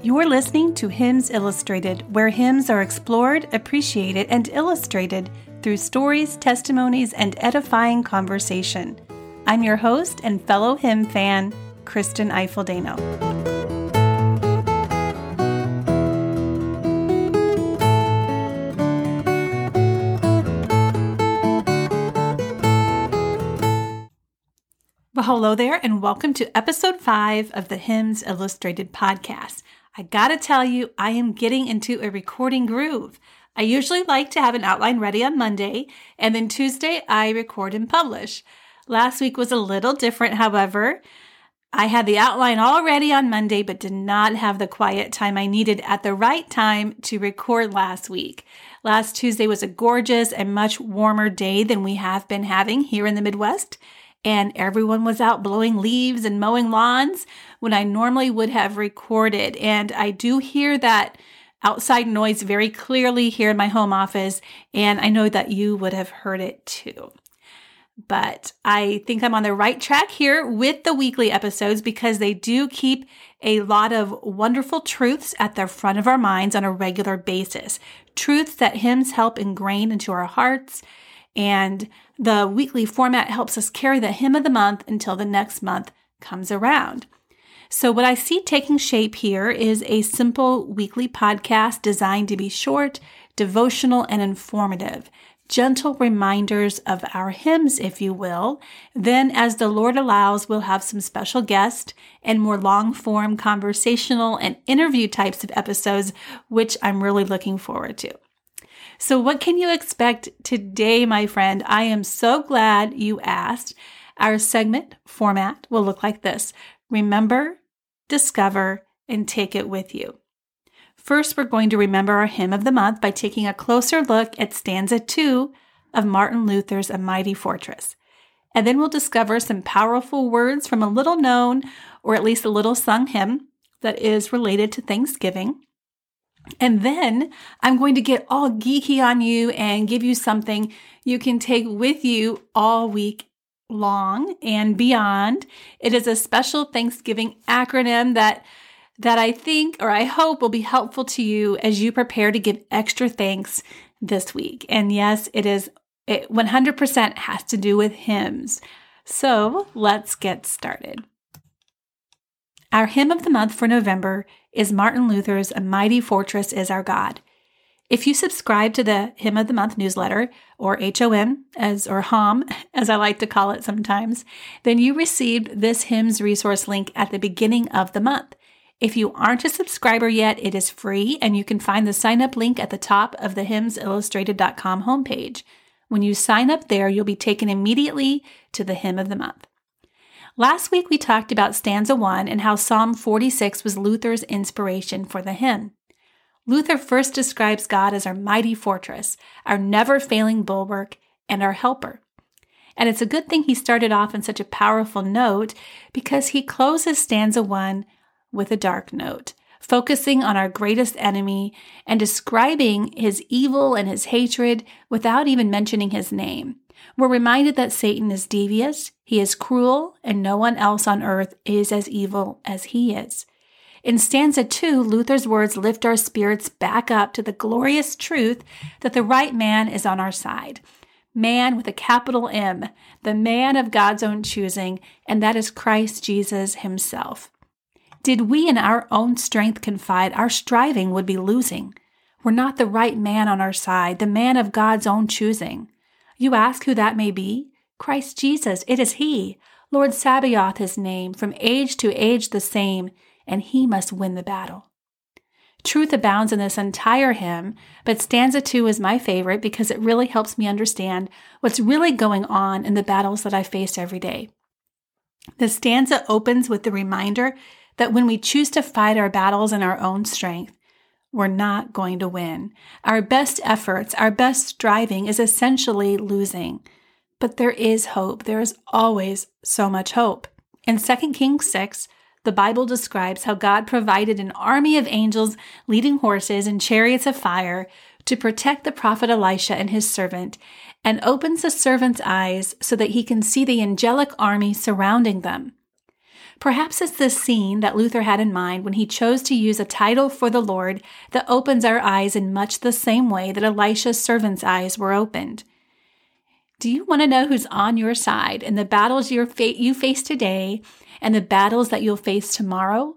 You're listening to Hymns Illustrated, where hymns are explored, appreciated, and illustrated through stories, testimonies, and edifying conversation. I'm your host and fellow hymn fan, Kristen Eifeldano. Well, hello there, and welcome to Episode 5 of the Hymns Illustrated podcast. I gotta tell you, I am getting into a recording groove. I usually like to have an outline ready on Monday, and then Tuesday I record and publish. Last week was a little different, however. I had the outline all ready on Monday, but did not have the quiet time I needed at the right time to record last week. Last Tuesday was a gorgeous and much warmer day than we have been having here in the Midwest, and everyone was out blowing leaves and mowing lawns when I normally would have recorded. And I do hear that outside noise very clearly here in my home office, and I know that you would have heard it too. But I think I'm on the right track here with the weekly episodes because they do keep a lot of wonderful truths at the front of our minds on a regular basis, truths that hymns help ingrain into our hearts. And the weekly format helps us carry the hymn of the month until the next month comes around. So what I see taking shape here is a simple weekly podcast designed to be short, devotional, and informative. Gentle reminders of our hymns, if you will. Then, as the Lord allows, we'll have some special guests and more long-form conversational and interview types of episodes, which I'm really looking forward to. So what can you expect today, my friend? I am so glad you asked. Our segment format will look like this. Remember, discover, and take it with you. First, we're going to remember our hymn of the month by taking a closer look at stanza 2 of Martin Luther's A Mighty Fortress. And then we'll discover some powerful words from a little known, or at least a little sung hymn that is related to Thanksgiving. And then I'm going to get all geeky on you and give you something you can take with you all week long and beyond. It is a special Thanksgiving acronym that I think, or I hope, will be helpful to you as you prepare to give extra thanks this week. And yes, it 100% has to do with hymns. So let's get started. Our hymn of the month for November is Martin Luther's A Mighty Fortress Is Our God. If you subscribe to the Hymn of the Month newsletter, or HOM, or HOM, as I like to call it sometimes, then you received this hymns resource link at the beginning of the month. If you aren't a subscriber yet, it is free, and you can find the sign-up link at the top of the HymnsIllustrated.com homepage. When you sign up there, you'll be taken immediately to the Hymn of the Month. Last week, we talked about stanza 1 and how Psalm 46 was Luther's inspiration for the hymn. Luther first describes God as our mighty fortress, our never-failing bulwark, and our helper. And it's a good thing he started off on such a powerful note because he closes stanza 1 with a dark note, focusing on our greatest enemy and describing his evil and his hatred without even mentioning his name. We're reminded that Satan is devious, he is cruel, and no one else on earth is as evil as he is. In stanza 2, Luther's words lift our spirits back up to the glorious truth that the right man is on our side. Man with a capital M, the man of God's own choosing, and that is Christ Jesus himself. Did we in our own strength confide, our striving would be losing. We're not the right man on our side, the man of God's own choosing. You ask who that may be? Christ Jesus, it is he. Lord Sabaoth his name, from age to age the same, and he must win the battle. Truth abounds in this entire hymn, but stanza 2 is my favorite because it really helps me understand what's really going on in the battles that I face every day. The stanza opens with the reminder that when we choose to fight our battles in our own strength, we're not going to win. Our best efforts, our best striving is essentially losing. But there is hope. There is always so much hope. In 2 Kings 6, the Bible describes how God provided an army of angels leading horses and chariots of fire to protect the prophet Elisha and his servant, and opens the servant's eyes so that he can see the angelic army surrounding them. Perhaps it's this scene that Luther had in mind when he chose to use a title for the Lord that opens our eyes in much the same way that Elisha's servant's eyes were opened. Do you want to know who's on your side in the battles you face today and the battles that you'll face tomorrow?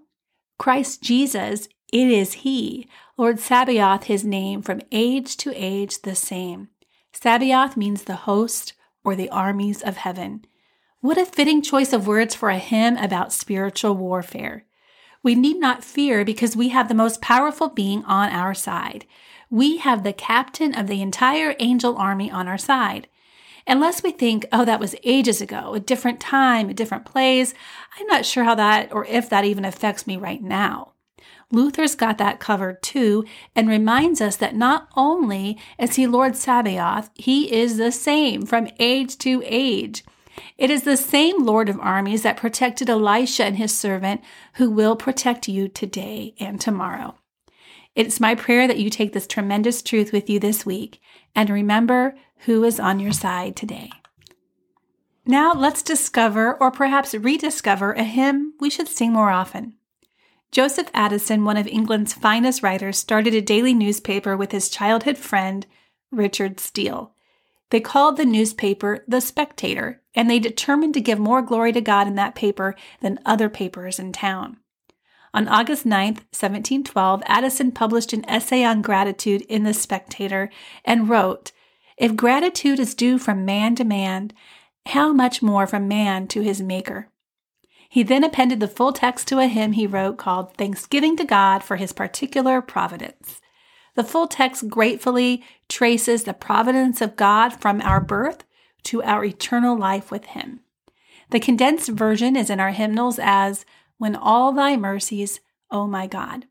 Christ Jesus, it is He. Lord Sabaoth, His name, from age to age the same. Sabaoth means the host or the armies of heaven. What a fitting choice of words for a hymn about spiritual warfare. We need not fear because we have the most powerful being on our side. We have the captain of the entire angel army on our side. Unless we think, oh, that was ages ago, a different time, a different place, I'm not sure how that or if that even affects me right now. Luther's got that covered too, and reminds us that not only is He Lord Sabaoth, He is the same from age to age. It is the same Lord of armies that protected Elisha and his servant who will protect you today and tomorrow. It's my prayer that you take this tremendous truth with you this week and remember who is on your side today. Now let's discover or perhaps rediscover a hymn we should sing more often. Joseph Addison, one of England's finest writers, started a daily newspaper with his childhood friend, Richard Steele. They called the newspaper The Spectator, and they determined to give more glory to God in that paper than other papers in town. On August 9th, 1712, Addison published an essay on gratitude in The Spectator and wrote, "If gratitude is due from man to man, how much more from man to his Maker?" He then appended the full text to a hymn he wrote called Thanksgiving to God for His Particular Providence. The full text gratefully traces the providence of God from our birth to our eternal life with Him. The condensed version is in our hymnals as When All Thy Mercies, O My God.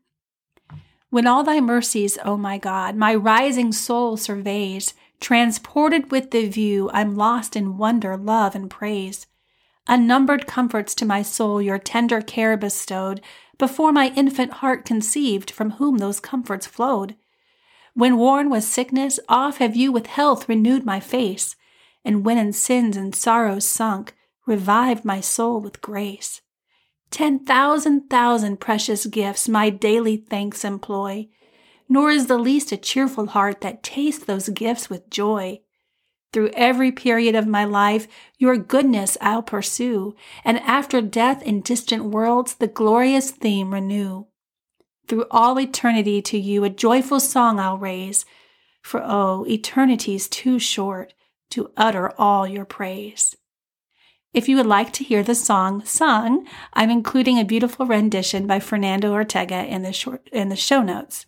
When all thy mercies, O my God, my rising soul surveys, transported with the view, I'm lost in wonder, love, and praise. Unnumbered comforts to my soul your tender care bestowed, before my infant heart conceived, from whom those comforts flowed. When worn with sickness, off have you with health renewed my face, and when in sins and sorrows sunk, revived my soul with grace. 10,000 precious gifts my daily thanks employ, nor is the least a cheerful heart that tastes those gifts with joy. Through every period of my life, your goodness I'll pursue, and after death in distant worlds, the glorious theme renew. Through all eternity to you a joyful song I'll raise, for oh, eternity's too short to utter all your praise. If you would like to hear the song sung, I'm including a beautiful rendition by Fernando Ortega in the show notes.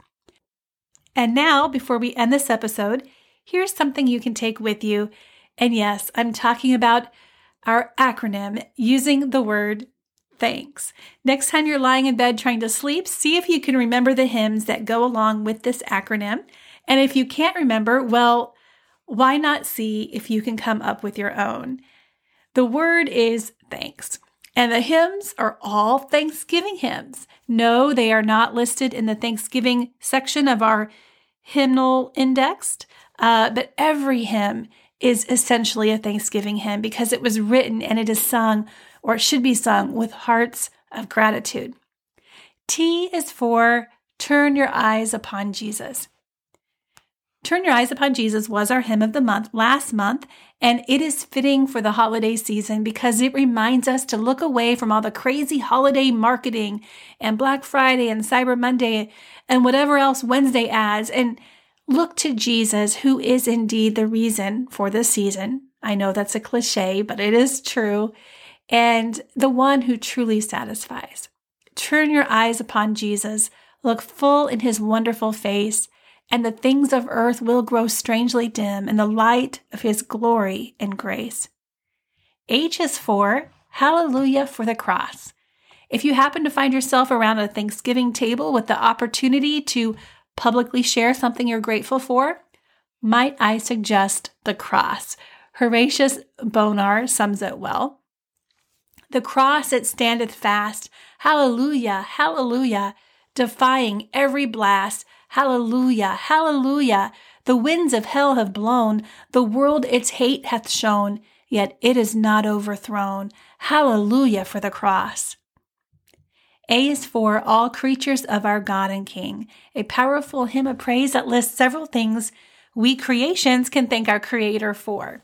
And now, before we end this episode, here's something you can take with you. And yes, I'm talking about our acronym using the word thanks. Next time you're lying in bed trying to sleep, see if you can remember the hymns that go along with this acronym. And if you can't remember, well, why not see if you can come up with your own? The word is thanks. And the hymns are all Thanksgiving hymns. No, they are not listed in the Thanksgiving section of our hymnal indexed. But every hymn is essentially a Thanksgiving hymn because it was written and it is sung, or it should be sung, with hearts of gratitude. T is for Turn Your Eyes Upon Jesus. Turn Your Eyes Upon Jesus was our hymn of the month last month, and it is fitting for the holiday season because it reminds us to look away from all the crazy holiday marketing and Black Friday and Cyber Monday and whatever else Wednesday adds, and look to Jesus, who is indeed the reason for this season. I know that's a cliche, but it is true, and the one who truly satisfies. Turn your eyes upon Jesus, look full in His wonderful face, and the things of earth will grow strangely dim in the light of His glory and grace. H is for Hallelujah for the Cross. If you happen to find yourself around a Thanksgiving table with the opportunity to publicly share something you're grateful for, might I suggest the cross? Horatius Bonar sums it well. The cross, it standeth fast. Hallelujah, hallelujah, defying every blast. Hallelujah, hallelujah, The winds of hell have blown, the world its hate hath shown, yet it is not overthrown. Hallelujah for the cross. A is for All Creatures of Our God and King, a powerful hymn of praise that lists several things we creations can thank our Creator for.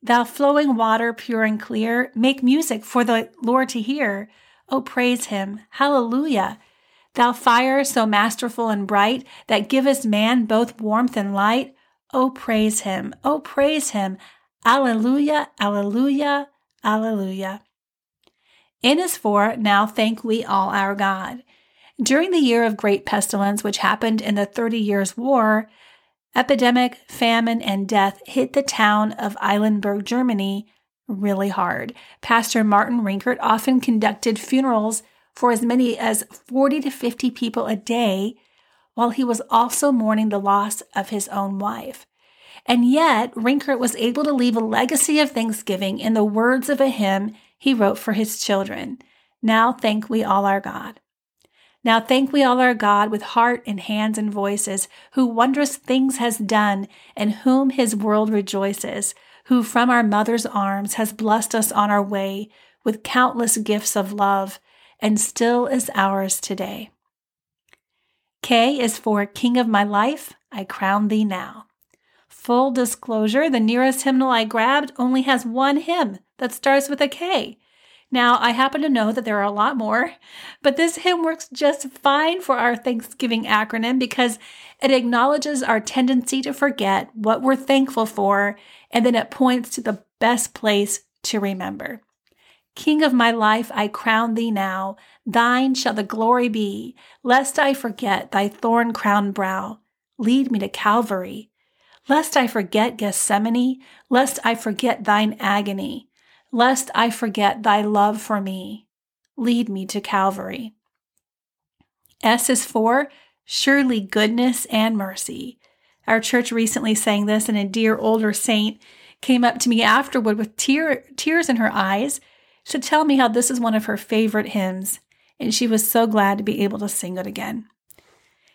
Thou flowing water, pure and clear, make music for the Lord to hear. Oh, praise Him. Hallelujah. Thou fire so masterful and bright that givest man both warmth and light. Oh, praise Him. Oh, praise Him. Alleluia, alleluia, alleluia. N is for Now Thank We All Our God. During the year of great pestilence, which happened in the 30 Years' War, epidemic, famine, and death hit the town of Eilenburg, Germany, really hard. Pastor Martin Rinkert often conducted funerals for as many as 40 to 50 people a day, while he was also mourning the loss of his own wife. And yet, Rinkert was able to leave a legacy of thanksgiving in the words of a hymn he wrote for his children. Now thank we all our God. Now thank we all our God with heart and hands and voices, who wondrous things has done, and whom his world rejoices, who from our mother's arms has blessed us on our way with countless gifts of love, and still is ours today. K is for King of My Life, I Crown Thee Now. Full disclosure, the nearest hymnal I grabbed only has one hymn that starts with a K. Now, I happen to know that there are a lot more, but this hymn works just fine for our Thanksgiving acronym because it acknowledges our tendency to forget what we're thankful for, and then it points to the best place to remember. King of my life, I crown thee now. Thine shall the glory be, lest I forget thy thorn-crowned brow. Lead me to Calvary. Lest I forget Gethsemane, lest I forget thine agony, lest I forget thy love for me. Lead me to Calvary. S is for Surely Goodness and Mercy. Our church recently sang this, and a dear older saint came up to me afterward with tears in her eyes to tell me how this is one of her favorite hymns, and she was so glad to be able to sing it again.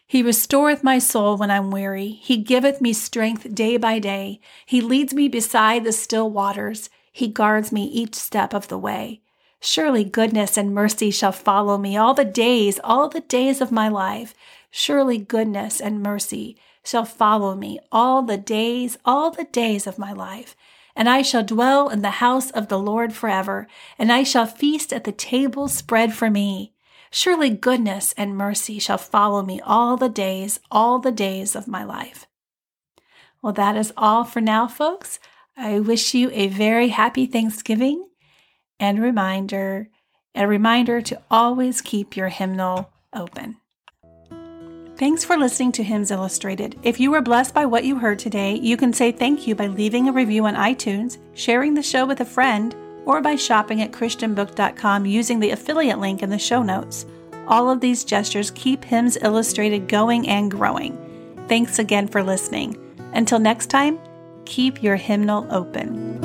He restoreth my soul when I'm weary. He giveth me strength day by day. He leads me beside the still waters. He guards me each step of the way. Surely goodness and mercy shall follow me all the days of my life. Surely goodness and mercy shall follow me all the days of my life. And I shall dwell in the house of the Lord forever, and I shall feast at the table spread for me. Surely goodness and mercy shall follow me all the days of my life. Well, that is all for now, folks. I wish you a very happy Thanksgiving, and a reminder to always keep your hymnal open. Thanks for listening to Hymns Illustrated. If you were blessed by what you heard today, you can say thank you by leaving a review on iTunes, sharing the show with a friend, or by shopping at ChristianBook.com using the affiliate link in the show notes. All of these gestures keep Hymns Illustrated going and growing. Thanks again for listening. Until next time, keep your hymnal open.